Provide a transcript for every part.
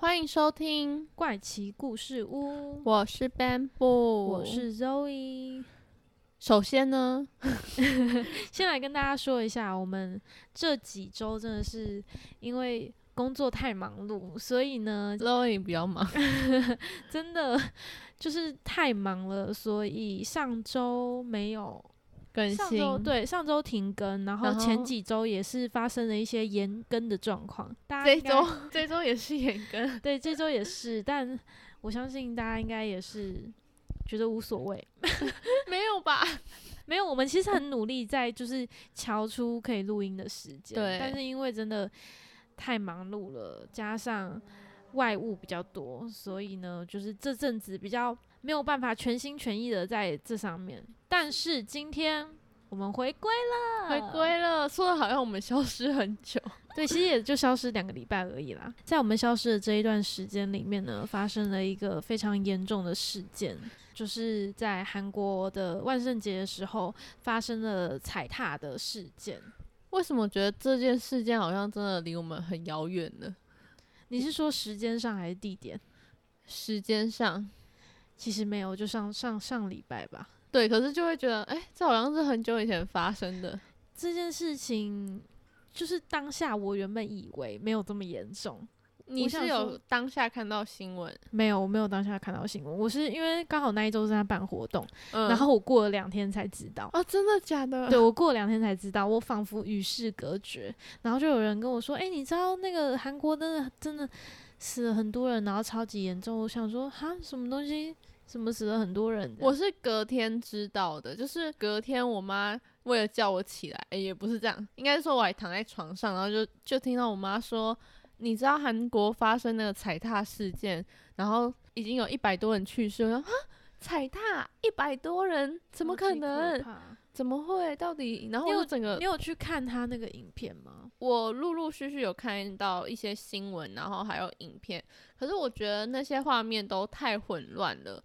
欢迎收听怪奇故事屋，我是 Bamboo， 我是 Zoey。首先呢，先来跟大家说一下，我们这几周真的是因为工作太忙碌，所以呢 ，Zoey 比较忙，真的就是太忙了，所以上周没有更新，上周停更，然后前几周也是发生了一些延更的状况。这周也是延更，对，这周也是，但我相信大家应该也是觉得无所谓，没有吧？没有，我们其实很努力在就是瞧出可以录音的时间，对，但是因为真的太忙碌了，加上外务比较多，所以呢，就是这阵子比较没有办法全心全意的在这上面。但是今天我们回归了，说的好像我们消失很久，对，其实也就消失2个礼拜而已啦。在我们消失的这一段时间里面呢，发生了一个非常严重的事件，就是在韩国的万圣节的时候发生了踩踏的事件。为什么觉得这件事件好像真的离我们很遥远呢？你是说时间上还是地点？时间上，其实没有，就上礼拜吧。对，可是就会觉得，哎，这好像是很久以前发生的这件事情。就是当下我原本以为没有这么严重。你是有当下看到新闻？没有，我没有当下看到新闻。我是因为刚好那一周正在办活动，然后我过了2天才知道。哦，真的假的？对，我过了2天才知道，我仿佛与世隔绝。然后就有人跟我说，哎，你知道那个韩国真的死了很多人，然后超级严重。我想说，哈，什么东西？怎么死了很多人？我是隔天知道的，就是隔天我妈为了叫我起来，也不是这样，应该是说我还躺在床上，然后就听到我妈说，你知道韩国发生那个踩踏事件，然后已经有100多人去世。我说啊，踩踏100多人，怎么可能？怎么会？到底？然后我整个，你有去看他那个影片吗？我陆陆续续有看到一些新闻，然后还有影片，可是我觉得那些画面都太混乱了，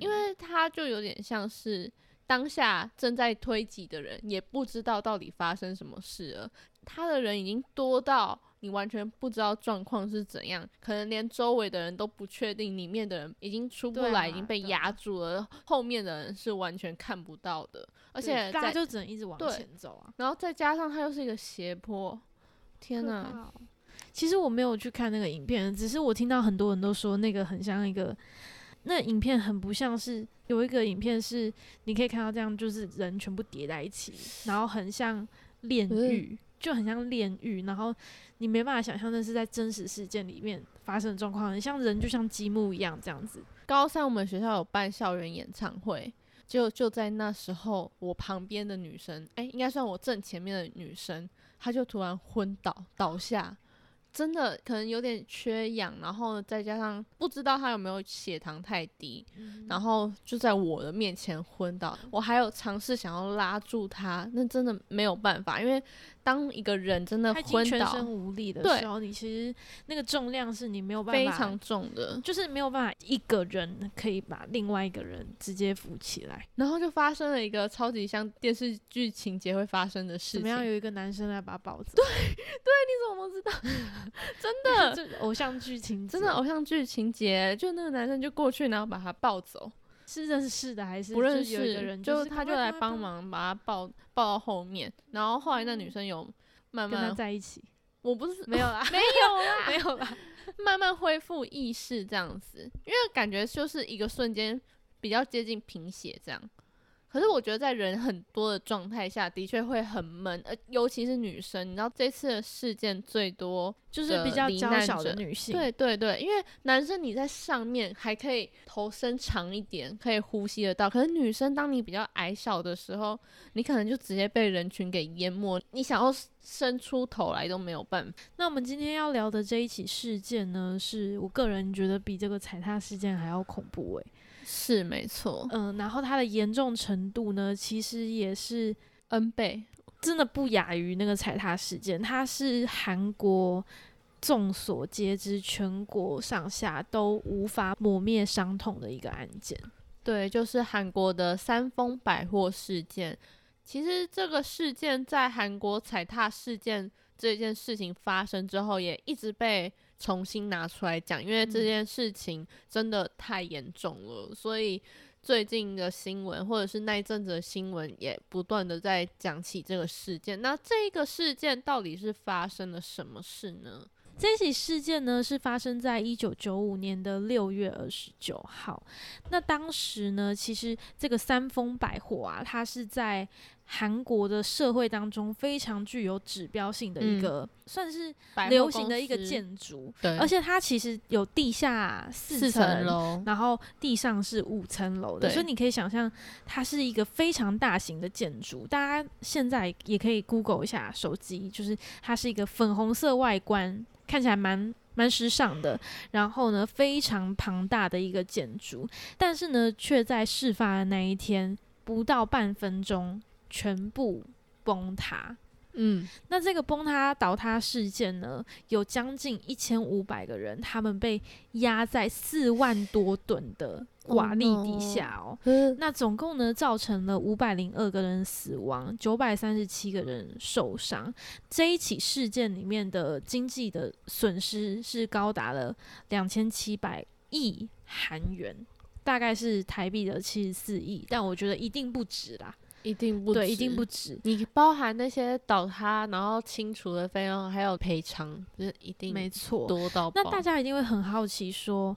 因为他就有点像是当下正在推挤的人也不知道到底发生什么事了，他的人已经多到你完全不知道状况是怎样，可能连周围的人都不确定，里面的人已经出不来，已经被压住了，后面的人是完全看不到的，而且大家就只能一直往前走啊。然后再加上它又是一个斜坡，天哪！其实我没有去看那个影片，只是我听到很多人都说那个很像一个，那影片很不像是有一个影片是你可以看到这样，就是人全部叠在一起，然后很像炼狱。就很像炼狱，然后你没办法想象那是在真实事件里面发生的状况，很像人就像积木一样这样子。高三我们学校有办校园演唱会，就在那时候，我旁边的女生，应该算我正前面的女生，她就突然昏倒下，真的可能有点缺氧，然后再加上不知道她有没有血糖太低，然后就在我的面前昏倒。我还有尝试想要拉住她，那真的没有办法，因为当一个人真的昏倒，他已经全身无力的时候，你其实那个重量是你没有办法，非常重的，就是没有办法一个人可以把另外一个人直接扶起来。然后就发生了一个超级像电视剧情节会发生的事情，怎么样有一个男生来把他抱走？对对，你怎么知道？真的，偶像剧情节，真的偶像剧情节，就那个男生就过去，然后把他抱走。是认识的还是不认识？有一个人就是他就来帮忙把他抱到后面，然后后来那女生有慢慢跟他在一起，我不是没有啦，没有啦，慢慢恢复意识这样子，因为感觉就是一个瞬间比较接近贫血这样。可是我觉得在人很多的状态下的确会很闷，尤其是女生。你知道这次的事件最多就是比较娇小的女性，对对对，因为男生你在上面还可以头伸长一点，可以呼吸得到，可是女生当你比较矮小的时候，你可能就直接被人群给淹没，你想要伸出头来都没有办法。那我们今天要聊的这一起事件呢，是我个人觉得比这个踩踏事件还要恐怖欸。是没错，然后它的严重程度呢，其实也是 N 倍，真的不亚于那个踩踏事件。它是韩国众所皆知，全国上下都无法抹灭伤痛的一个案件。对，就是韩国的三丰百货事件。其实这个事件在韩国踩踏事件这件事情发生之后，也一直被重新拿出来讲，因为这件事情真的太严重了，所以最近的新闻或者是那一阵子的新闻也不断的在讲起这个事件。那这个事件到底是发生了什么事呢？这起事件呢是发生在1995年的6月29号。那当时呢，其实这个三丰百货啊，它是在韩国的社会当中非常具有指标性的一个，算是流行的一个建筑，而且它其实有地下4层楼，然后地上是5层楼的，所以你可以想象它是一个非常大型的建筑。大家现在也可以 Google 一下手机，就是它是一个粉红色外观，看起来蛮时尚的，然后呢非常庞大的一个建筑，但是呢却在事发的那一天不到半分钟全部崩塌。那这个崩塌倒塌事件呢，有将近1500个人，他们被压在4万多吨的瓦砾底下哦。那总共呢造成了502个人死亡，937个人受伤。这一起事件里面的经济的损失是高达了2700亿韩元，大概是台币的74亿，但我觉得一定不止啦，一定不止，对，一定不止。你包含那些倒塌然后清除的费用，还有赔偿，就是一定没错多到爆。那大家一定会很好奇说，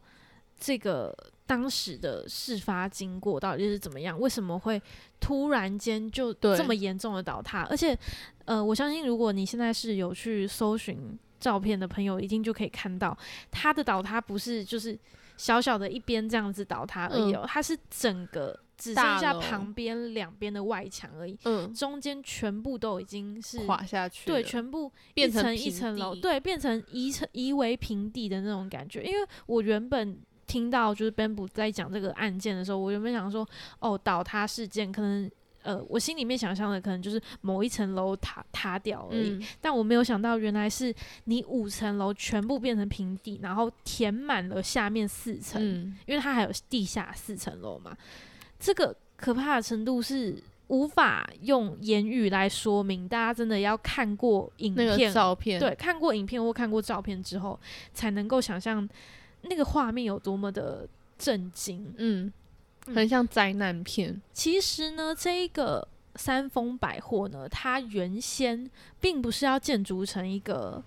这个当时的事发经过到底是怎么样？为什么会突然间就这么严重的倒塌？而且，我相信如果你现在是有去搜寻照片的朋友，一定就可以看到它的倒塌不是就是小小的一边这样子倒塌而已哦，它是整个。只剩下旁边两边的外墙而已，中间全部都已经是垮下去了，对，全部一层一层楼，对，变成夷为平地的那种感觉。因为我原本听到就是 Bamboo 在讲这个案件的时候，我原本想说，哦，倒塌事件可能，我心里面想象的可能就是某一层楼塌掉而已，但我没有想到原来是你5层楼全部变成平地，然后填满了下面4层，因为它还有地下4层楼嘛。这个可怕的程度是无法用言语来说明，大家真的要看过影片，那个照片，对，看过影片或看过照片之后，才能够想象那个画面有多么的震惊。很像灾难片。其实呢，这一个三丰百货呢，它原先并不是要建筑成一个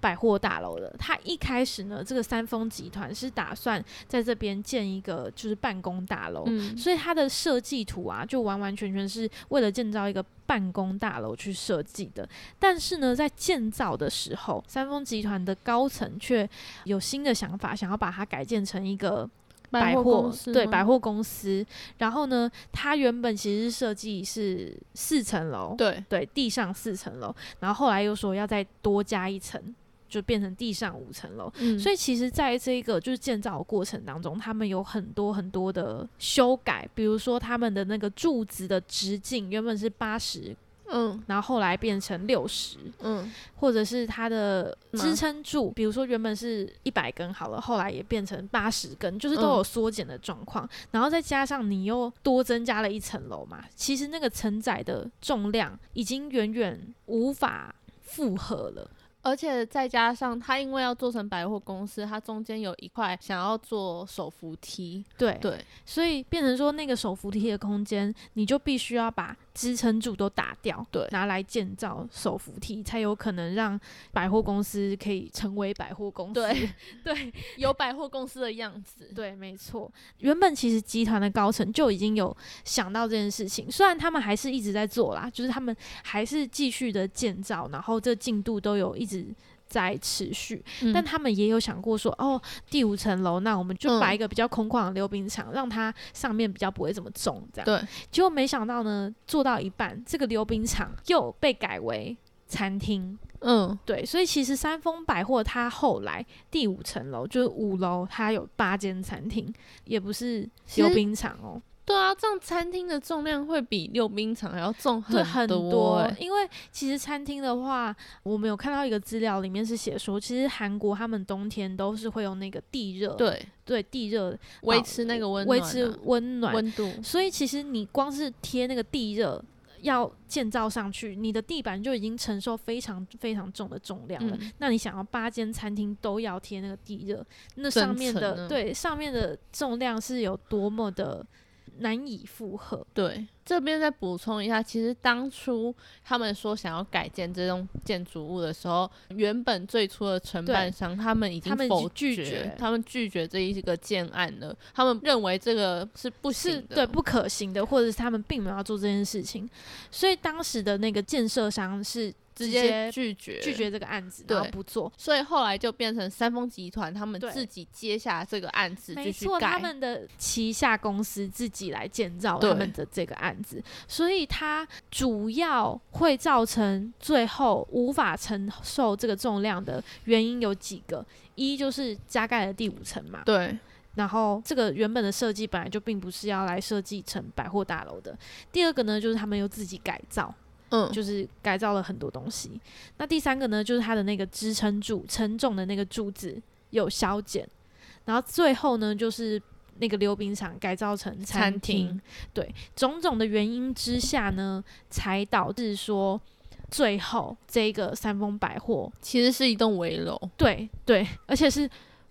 百货大楼的，他一开始呢，这个三丰集团是打算在这边建一个就是办公大楼，所以他的设计图啊，就完完全全是为了建造一个办公大楼去设计的。但是呢，在建造的时候，三丰集团的高层却有新的想法，想要把它改建成一个百货公司，对，百货公司。然后呢，它原本其实设计是4层楼，对对，地上4层楼，然后后来又说要再多加1层。就变成地上5层楼，所以其实在这个就是建造的过程当中，他们有很多很多的修改，比如说他们的那个柱子的直径原本是80，然后后来变成60，或者是它的支撑柱，比如说原本是100根好了，后来也变成80根，就是都有缩减的状况，然后再加上你又多增加了1层楼嘛，其实那个承载的重量已经远远无法负荷了。而且再加上他因为要做成百货公司，他中间有一块想要做手扶梯， 对，所以变成说那个手扶梯的空间，你就必须要把支撑柱都打掉，对，拿来建造手扶梯，才有可能让百货公司可以成为百货公司，对对，有百货公司的样子，对，没错。原本其实集团的高层就已经有想到这件事情，虽然他们还是一直在做啦，就是他们还是继续的建造，然后这进度都有一直在持续、嗯、但他们也有想过说哦，第五层楼那我们就摆一个比较空旷的溜冰场、嗯、让它上面比较不会这么重这样。对，结果没想到呢，做到一半这个溜冰场又被改为餐厅。嗯，对，所以其实三丰百货它后来第五层楼就是5楼它有8间餐厅，也不是溜冰场哦。对啊，这样餐厅的重量会比溜冰场还要重很多、欸、很多。因为其实餐厅的话，我们有看到一个资料里面是写说，其实韩国他们冬天都是会有那个地热，对对，地热维持那个温暖、啊、维持温暖温度，所以其实你光是贴那个地热要建造上去，你的地板就已经承受非常非常重的重量了、嗯、那你想要8间餐厅都要贴那个地热，那上面的对上面的重量是有多么的难以负荷。对，这边再补充一下，其实当初他们说想要改建这栋建筑物的时候，原本最初的承办商他们已经拒绝他们拒绝这一个建案了，他们认为这个是不行的，是对不可行的，或者是他们并没有要做这件事情，所以当时的那个建设商是直接拒绝这个案子，然后不做，所以后来就变成三丰集团他们自己接下这个案子继续改，没错，他们的旗下公司自己来建造他们的这个案子，所以它主要会造成最后无法承受这个重量的原因有几个，一就是加盖了第五层嘛，对，然后这个原本的设计本来就并不是要来设计成百货大楼的，第二个呢就是他们又自己改造，嗯，就是改造了很多东西。那第三个呢，就是它的那个支撑柱承重的那个柱子有削减，然后最后呢，就是那个溜冰场改造成餐厅。对，种种的原因之下呢，才导致说最后这个三丰百货其实是一栋危楼。对对，而且是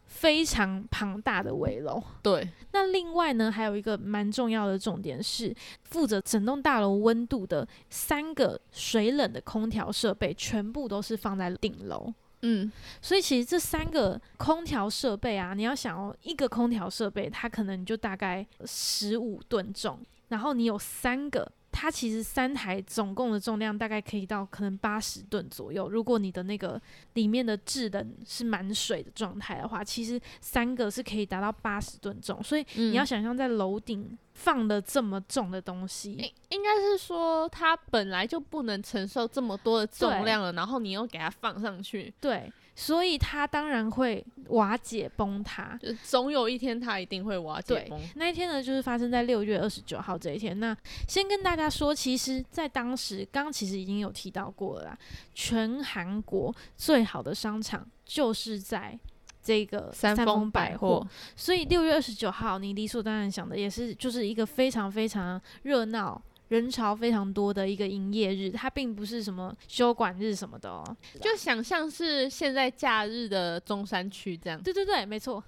非常庞大的危楼。对，那另外呢还有一个蛮重要的重点是，负责整栋大楼温度的3个水冷的空调设备全部都是放在顶楼。嗯，所以其实这3个空调设备啊，你要想哦，一个空调设备它可能就大概15吨重，然后你有3个，它其实3台总共的重量大概可以到可能80吨左右，如果你的那个里面的制冷是满水的状态的话，其实3个是可以达到80吨重，所以你要想象在楼顶放了这么重的东西、嗯、应该是说它本来就不能承受这么多的重量了，然后你又给它放上去，对，所以它当然会瓦解崩塌，就总有一天它一定会瓦解崩。对，那一天呢就是发生在6月29号这一天。那先跟大家说，其实在当时刚其实已经有提到过了啦，全韩国最好的商场就是在这个三丰百货，所以6月29号你理所当然想的也是就是一个非常非常热闹人潮非常多的一个营业日，它并不是什么休馆日什么的哦，就想象是现在假日的中山区这样。对对对，没错，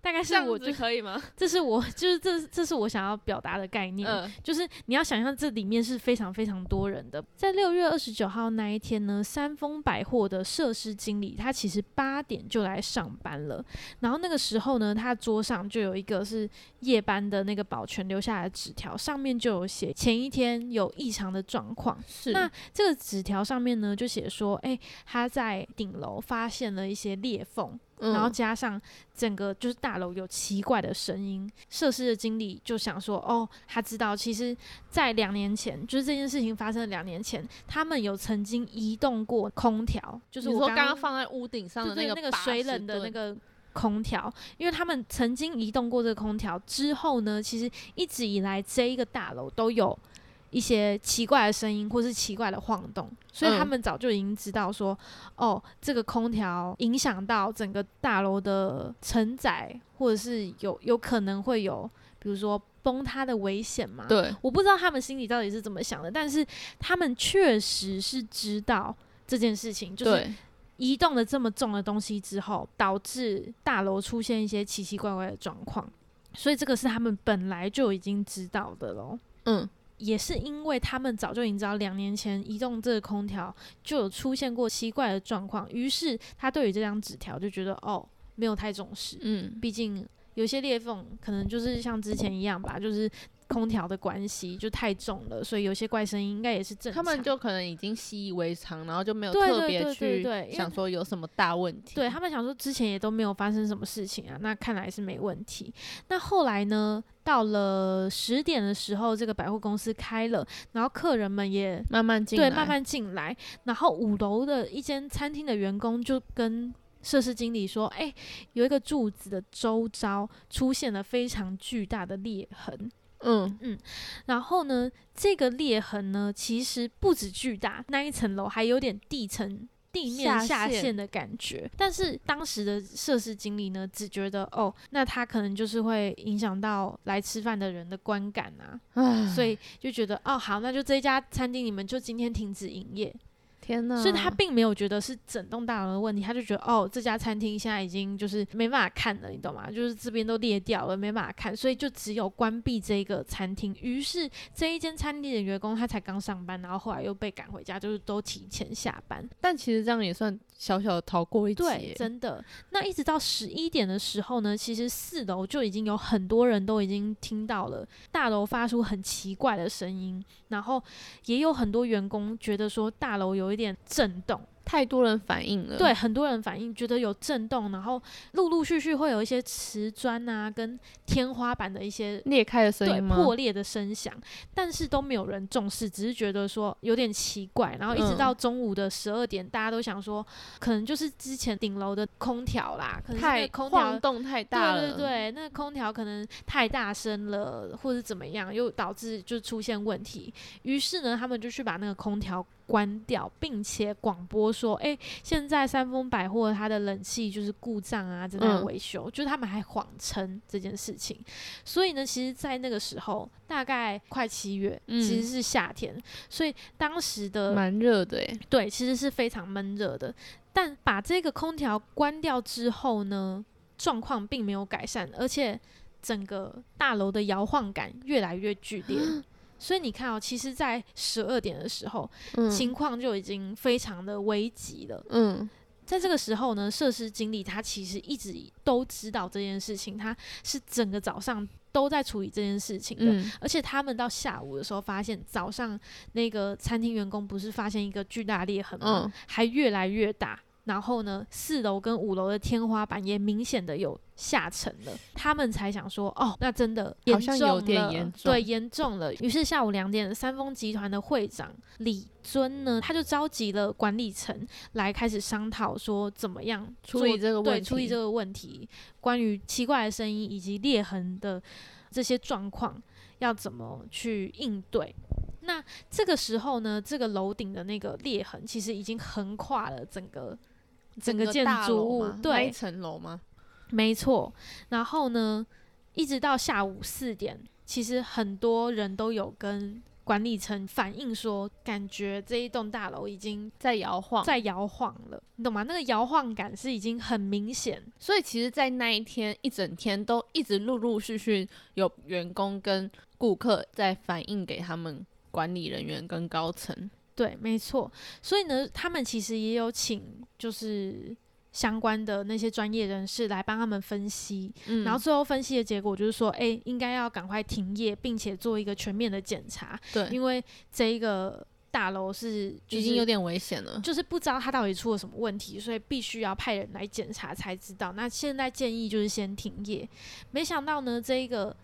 大概是我就可以吗？这是我就是这是我想要表达的概念、就是你要想象这里面是非常非常多人的。在6月29号那一天呢，三丰百货的设施经理他其实8点就来上班了，然后那个时候呢他桌上就有一个是夜班的那个保全留下来的纸条，上面就有写前一天有异常的状况。是，那这个纸条上面呢就写说他在顶楼发现了一些裂缝、然后加上整个就是大楼有奇怪的声音，设施的经理就想说哦，他知道其实在2年前就是这件事情发生了2年前他们有曾经移动过空调，就是我刚刚放在屋顶上的那个那个水冷的那个空调，因为他们曾经移动过这个空调之后呢，其实一直以来这一个大楼都有一些奇怪的声音或是奇怪的晃动，所以他们早就已经知道说、哦，这个空调影响到整个大楼的承载，或者是有可能会有比如说崩塌的危险嘛。对，我不知道他们心里到底是怎么想的，但是他们确实是知道这件事情，就是移动了这么重的东西之后导致大楼出现一些奇奇怪怪的状况，所以这个是他们本来就已经知道的咯。嗯，也是因为他们早就已经知道2年前移动这个空调就有出现过奇怪的状况，于是他对于这张纸条就觉得哦，没有太重视，毕竟有些裂缝可能就是像之前一样吧，就是空调的关系就太重了，所以有些怪声音应该也是正常，他们就可能已经习以为常，然后就没有特别去想说有什么大问题， 对， 對， 對， 對， 對， 對， 他们想说之前也都没有发生什么事情啊，那看来是没问题。那后来呢到了10点的时候，这个百货公司开了，然后客人们也慢慢进来，对，慢慢进来，然后5楼的一间餐厅的员工就跟设施经理说：“欸，有一个柱子的周遭出现了非常巨大的裂痕。”然后呢，这个裂痕呢，其实不止巨大，那一层楼还有点地面下陷的感觉。但是当时的设施经理呢，只觉得哦，那他可能就是会影响到来吃饭的人的观感啊，所以就觉得哦，好，那就这家餐厅你们就今天停止营业。天哪，所以他并没有觉得是整栋大楼的问题，他就觉得哦，这家餐厅现在已经就是没办法看了，你懂吗？就是这边都裂掉了，没办法看，所以就只有关闭这个餐厅。于是这一间餐厅的员工他才刚上班，然后后来又被赶回家，就是都提前下班。但其实这样也算小小的逃过一劫。对，真的。那一直到11点的时候呢，其实4楼就已经有很多人都已经听到了大楼发出很奇怪的声音，然后也有很多员工觉得说大楼有一点震动，太多人反应了。对，很多人反应觉得有震动，然后陆陆续续会有一些瓷砖啊跟天花板的一些裂开的声音吗？对，破裂的声响，但是都没有人重视，只是觉得说有点奇怪。然后一直到中午的12点，大家都想说可能就是之前顶楼的空调啦，可能那空调晃动太大了，对对对，那空调可能太大声了，或者怎么样，又导致就出现问题。于是呢，他们就去把那个空调关掉，并且广播说：“欸，现在三丰百货它的冷气就是故障啊，正在维修。”就是他们还谎称这件事情。所以呢，其实，在那个时候，大概快7月，其实是夏天，所以当时的蛮热的欸。对，其实是非常闷热的。但把这个空调关掉之后呢，状况并没有改善，而且整个大楼的摇晃感越来越剧烈。所以你看哦，其实在12点的时候，情况就已经非常的危急了。在这个时候呢，设施经理他其实一直都知道这件事情，他是整个早上都在处理这件事情的。而且他们到下午的时候发现，早上那个餐厅员工不是发现一个巨大裂痕吗？还越来越大。然后呢，4楼跟5楼的天花板也明显的有下沉了，他们才想说，哦，那真的严重了，好像有点严重，对，严重了。于是下午2点，三丰集团的会长李尊呢，他就召集了管理层来开始商讨，说怎么样处理这个问题，对，处理这个问题，关于奇怪的声音以及裂痕的这些状况，要怎么去应对。那这个时候呢，这个楼顶的那个裂痕其实已经横跨了整个建筑物，对，那一层楼吗？没错。然后呢，一直到下午4点，其实很多人都有跟管理层反映说，感觉这一栋大楼已经在摇晃了，你懂吗？那个摇晃感是已经很明显。所以其实在那一天一整天都一直陆陆续续有员工跟顾客在反映给他们管理人员跟高层。对，没错。所以呢，他们其实也有请就是相关的那些专业人士来帮他们分析，然后最后分析的结果就是说，欸，应该要赶快停业，并且做一个全面的检查。对，因为这一个大楼是，就是，已经有点危险了，就是不知道他到底出了什么问题，所以必须要派人来检查才知道。那现在建议就是先停业。没想到呢，这一个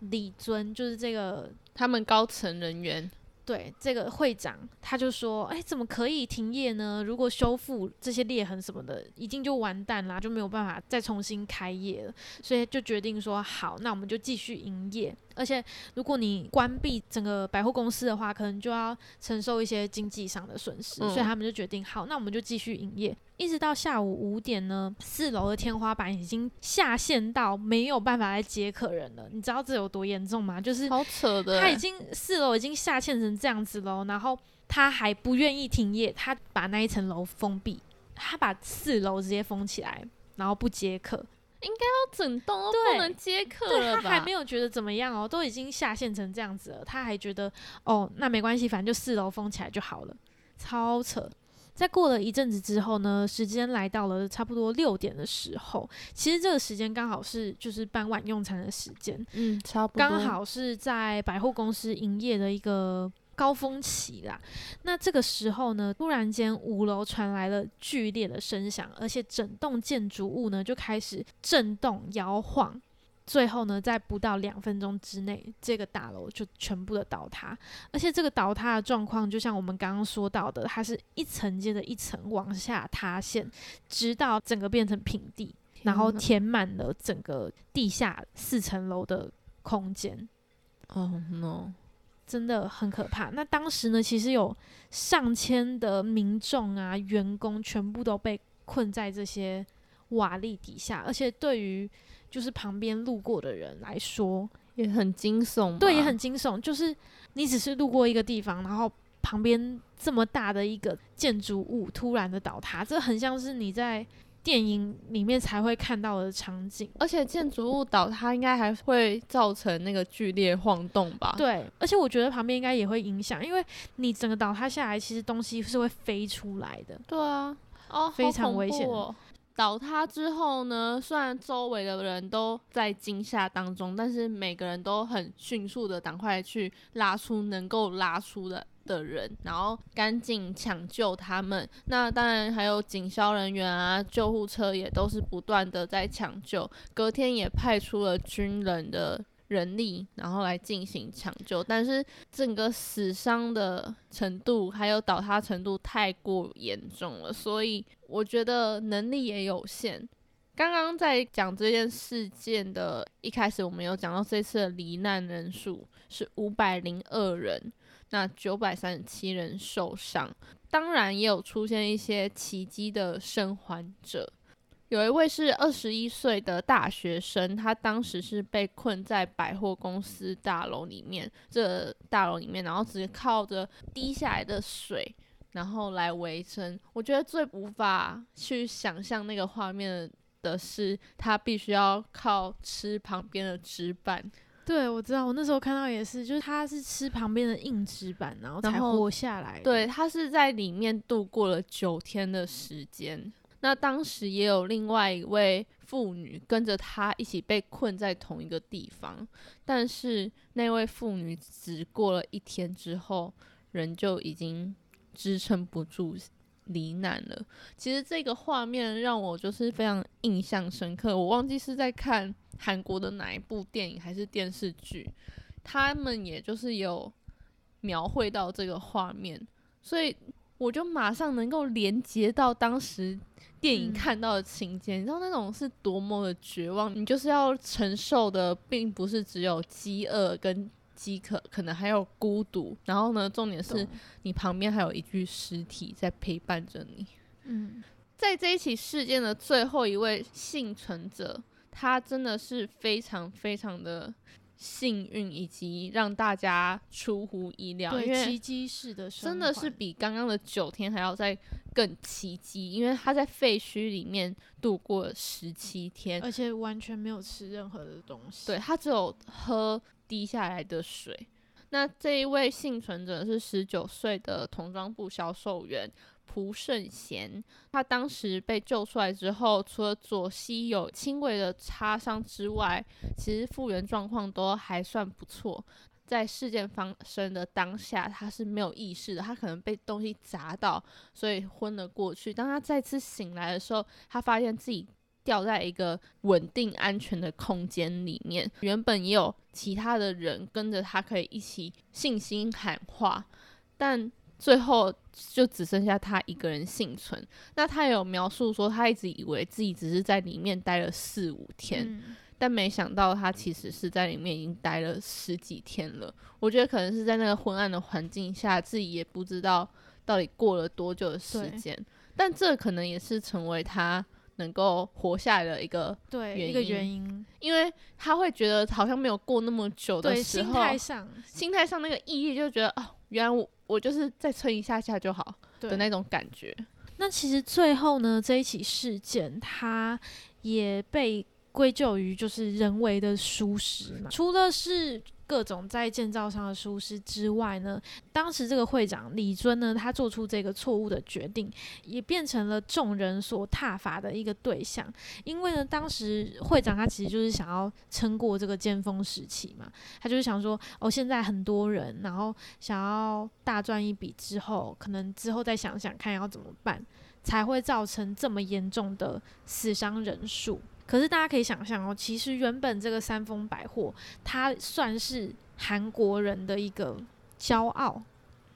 李尊就是这个他们高层人员。对，这个会长他就说，哎，怎么可以停业呢？如果修复这些裂痕什么的，一定就完蛋啦，就没有办法再重新开业了。所以就决定说，好，那我们就继续营业。而且如果你关闭整个百货公司的话，可能就要承受一些经济上的损失。所以他们就决定，好，那我们就继续营业。一直到下午5点呢，4楼的天花板已经下陷到没有办法来接客人了。你知道这有多严重吗？就是好扯的，他已经4楼已经下陷成这样子喽，然后他还不愿意停业，他把那一层楼封闭，他把4楼直接封起来，然后不接客。应该要整栋都不能接客了吧？对，他还没有觉得怎么样哦，都已经下陷成这样子了，他还觉得哦，那没关系，反正就4楼封起来就好了，超扯。在过了一阵子之后呢，时间来到了差不多6点的时候，其实这个时间刚好是就是傍晚用餐的时间，嗯，差不多刚好是在百货公司营业的一个高峰期啦。那这个时候呢，突然间5楼传来了剧烈的声响，而且整栋建筑物呢就开始震动摇晃，最后呢在不到2分钟之内，这个大楼就全部的倒塌。而且这个倒塌的状况就像我们刚刚说到的，它是一层接着一层往下塌陷，直到整个变成平地，然后填满了整个地下4层楼的空间。Oh no，真的很可怕。那当时呢，其实有上千的民众啊、员工全部都被困在这些瓦砾底下，而且对于就是旁边路过的人来说也很惊悚。对，也很惊悚，就是你只是路过一个地方，然后旁边这么大的一个建筑物突然的倒塌，这很像是你在电影里面才会看到的场景。而且建筑物倒塌应该还会造成那个剧烈晃动吧？对，而且我觉得旁边应该也会影响，因为你整个倒塌下来，其实东西是会飞出来的。对啊，哦，非常危险。哦，倒塌之后呢，虽然周围的人都在惊吓当中，但是每个人都很迅速的赶快去拉出能够拉出的人，然后赶紧抢救他们。那当然还有警消人员啊，救护车也都是不断的在抢救，隔天也派出了军人的人力然后来进行抢救。但是整个死伤的程度还有倒塌程度太过严重了，所以我觉得能力也有限。刚刚在讲这件事件的一开始，我们有讲到这次的罹难人数是502人，那937人受伤，当然也有出现一些奇迹的生还者。有一位是21岁的大学生，他当时是被困在百货公司大楼里面，然后只靠着滴下来的水然后来维生。我觉得最无法去想象那个画面的是，他必须要靠吃旁边的纸板。对，我知道，我那时候看到也是，就是他是吃旁边的硬纸板然后才活下来的。对，他是在里面度过了9天的时间。那当时也有另外一位妇女跟着他一起被困在同一个地方，但是那位妇女只过了1天之后，人就已经支撑不住罹难了。其实这个画面让我就是非常印象深刻，我忘记是在看韩国的哪一部电影还是电视剧，他们也就是有描绘到这个画面，所以我就马上能够连接到当时电影看到的情节。你知道那种是多么的绝望，你就是要承受的并不是只有饥饿跟饥渴，可能还有孤独，然后呢重点是你旁边还有一具尸体在陪伴着你。嗯，在这一起事件的最后一位幸存者，他真的是非常非常的幸运，以及让大家出乎意料。对，奇迹式的生还，真的是比刚刚的9天还要再更奇迹，因为他在废墟里面度过了17天，而且完全没有吃任何的东西。对，他只有喝滴下来的水。那这一位幸存者是19岁的童装部销售员朴圣贤，他当时被救出来之后，除了左膝有轻微的擦伤之外，其实复原状况都还算不错。在事件发生的当下，他是没有意识的，他可能被东西砸到，所以昏了过去。当他再次醒来的时候，他发现自己掉在一个稳定安全的空间里面，原本也有其他的人跟着他可以一起信心喊话，但最后就只剩下他一个人幸存。那他有描述说，他一直以为自己只是在里面待了4-5天、但没想到他其实是在里面已经待了10几天了。我觉得可能是在那个昏暗的环境下，自己也不知道到底过了多久的时间，但这可能也是成为他能够活下来的一个原因，因为他会觉得好像没有过那么久的时候，对，心态上那个意义就觉得哦，原来我就是再撑一下下就好的那种感觉。那其实最后呢，这一起事件它也被归咎于就是人为的疏失嘛，除了是各种在建造上的疏失之外呢，当时这个会长李尊呢，他做出这个错误的决定，也变成了众人所挞伐的一个对象。因为呢，当时会长他其实就是想要撑过这个尖峰时期嘛，他就是想说，哦，现在很多人，然后想要大赚一笔之后，可能之后再想想看要怎么办，才会造成这么严重的死伤人数。可是大家可以想象哦，其实原本这个三丰百货，它算是韩国人的一个骄傲。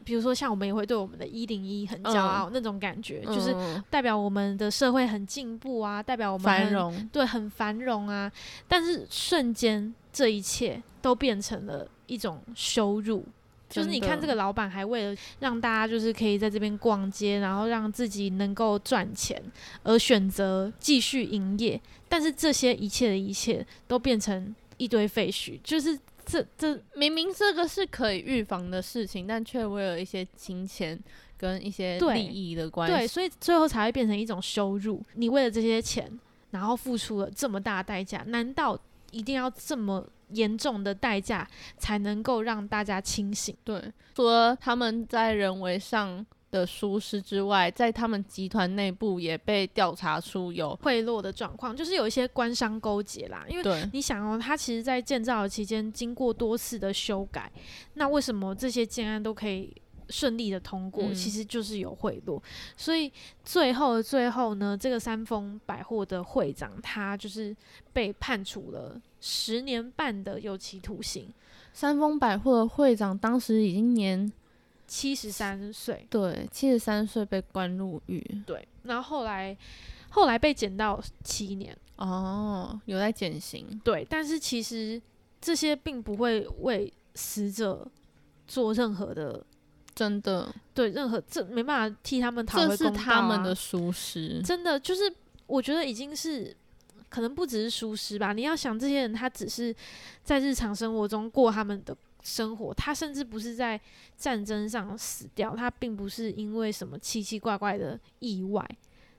比如说像我们也会对我们的101很骄傲、那种感觉，就是代表我们的社会很进步啊，代表我们繁荣，对，很繁荣啊。但是瞬间这一切都变成了一种羞辱。就是你看这个老板还为了让大家就是可以在这边逛街，然后让自己能够赚钱而选择继续营业，但是这些一切的一切都变成一堆废墟。就是这明明这个是可以预防的事情，但却为了一些金钱跟一些利益的关系， 对，所以最后才会变成一种羞辱。你为了这些钱然后付出了这么大的代价，难道一定要这么严重的代价才能够让大家清醒？对，除了他们在人为上的疏失之外，在他们集团内部也被调查出有贿赂的状况，就是有一些官商勾结啦。因为你想哦，他其实在建造的期间经过多次的修改，那为什么这些建案都可以顺利的通过？其实就是有贿赂。所以最后的最后呢，这个三丰百货的会长他就是被判处了10年半的有期徒刑。三丰百货的会长当时已经年73岁，对，73岁被关入狱。对，然后后来被减到7年。哦，有在减刑。对，但是其实这些并不会为死者做任何的，真的，对，任何，这没办法替他们讨回公道啊。这是他们的疏失，真的就是我觉得已经是可能不只是疏失吧。你要想，这些人他只是在日常生活中过他们的生活，他甚至不是在战争上死掉，他并不是因为什么奇奇怪怪的意外，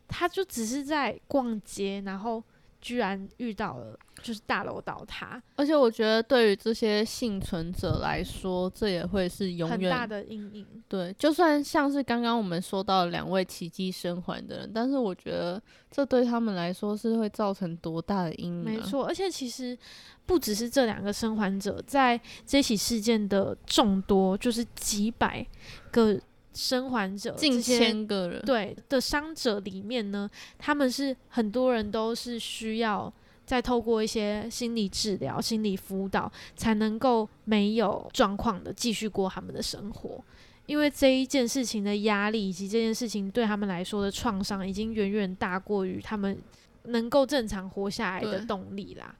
他就只是在逛街，然后居然遇到了就是大楼倒塌。而且我觉得对于这些幸存者来说，这也会是永远很大的阴影。对，就算像是刚刚我们说到2位奇迹生还的人，但是我觉得这对他们来说是会造成多大的阴影啊。没错，而且其实不只是这2个生还者，在这起事件的众多就是几百个生还者，近1000个人，对的伤者里面呢，他们是很多人都是需要再透过一些心理治疗、心理辅导，才能够没有状况的继续过他们的生活。因为这一件事情的压力以及这件事情对他们来说的创伤，已经远远大过于他们能够正常活下来的动力啦。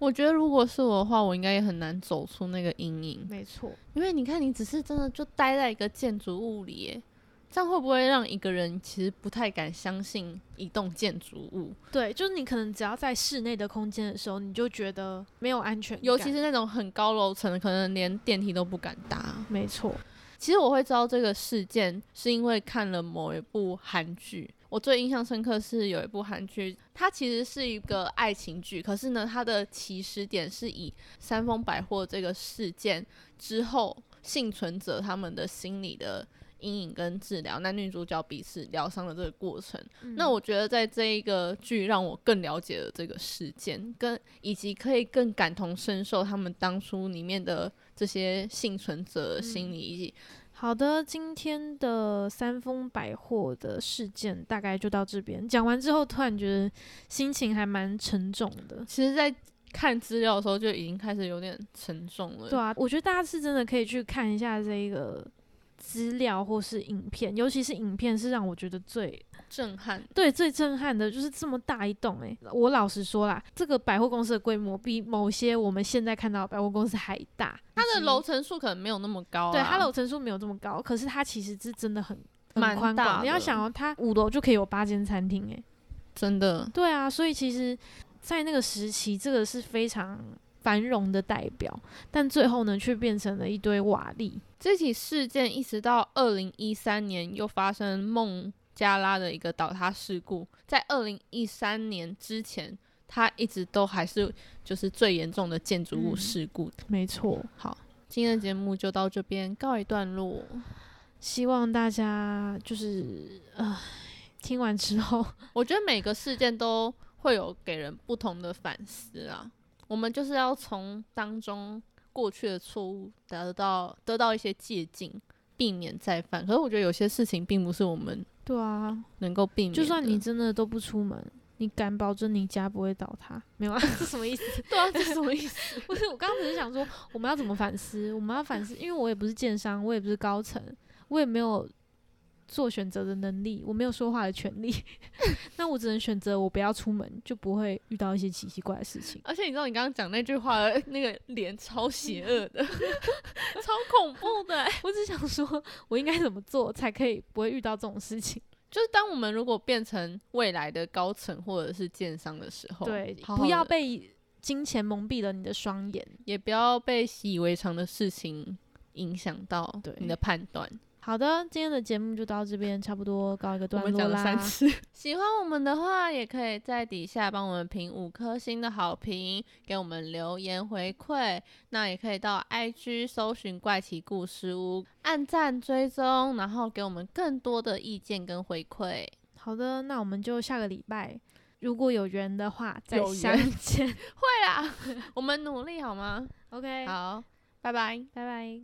我觉得如果是我的话，我应该也很难走出那个阴影。没错，因为你看，你只是真的就待在一个建筑物里耶，这样会不会让一个人其实不太敢相信一栋建筑物？对，就是你可能只要在室内的空间的时候，你就觉得没有安全感，尤其是那种很高楼层，可能连电梯都不敢搭。没错，其实我会知道这个事件是因为看了某一部韩剧。我最印象深刻是有一部韩剧，它其实是一个爱情剧，可是呢，它的起始点是以三丰百货这个事件之后幸存者他们的心理的阴影跟治疗，男女主角彼此疗伤的这个过程。那我觉得在这一个剧让我更了解了这个事件，以及可以更感同身受他们当初里面的这些幸存者的心理。以及好的，今天的三丰百货的事件大概就到这边。讲完之后，突然觉得心情还蛮沉重的。其实，在看资料的时候就已经开始有点沉重了。对啊，我觉得大家是真的可以去看一下这个资料或是影片，尤其是影片是让我觉得最震撼，对，最震撼的就是这么大一栋欸。我老实说啦，这个百货公司的规模比某些我们现在看到的百货公司还大。它的楼层数可能没有那么高啊，对，它楼层数没有这么高，可是它其实是真的很宽广。你要想哦，它5楼就可以有8间餐厅欸，真的。对啊，所以其实，在那个时期，这个是非常繁荣的代表，但最后呢，却变成了一堆瓦砾。这起事件一直到2013年又发生孟加拉的一个倒塌事故，在2013年之前，它一直都还是就是最严重的建筑物事故、没错。好，今天的节目就到这边告一段落，希望大家就是听完之后，我觉得每个事件都会有给人不同的反思啊，我们就是要从当中过去的错误得到一些借鉴，避免再犯。可是我觉得有些事情并不是我们对啊能够避免的，就算你真的都不出门，你敢保证你家不会倒塌？没有啊，这什么意思？对啊，这什么意思？不是，我刚刚只是想说我们要怎么反思，我们要反思，因为我也不是建商，我也不是高层，我也没有做选择的能力，我没有说话的权利那我只能选择我不要出门，就不会遇到一些奇奇怪的事情。而且你知道你刚刚讲那句话的那个脸超邪恶的超恐怖的、欸、我只想说我应该怎么做才可以不会遇到这种事情。就是当我们如果变成未来的高层或者是建商的时候，对，好好不要被金钱蒙蔽了你的双眼，也不要被习以为常的事情影响到你的判断。好的，今天的节目就到这边差不多告一个段落啦。我们讲了3次喜欢我们的话也可以在底下帮我们评5颗星的好评，给我们留言回馈，那也可以到 IG 搜寻怪奇故事屋，按赞追踪，然后给我们更多的意见跟回馈。好的，那我们就下个礼拜如果有缘的话再相见会啦我们努力好吗？ OK， 好，拜拜拜拜。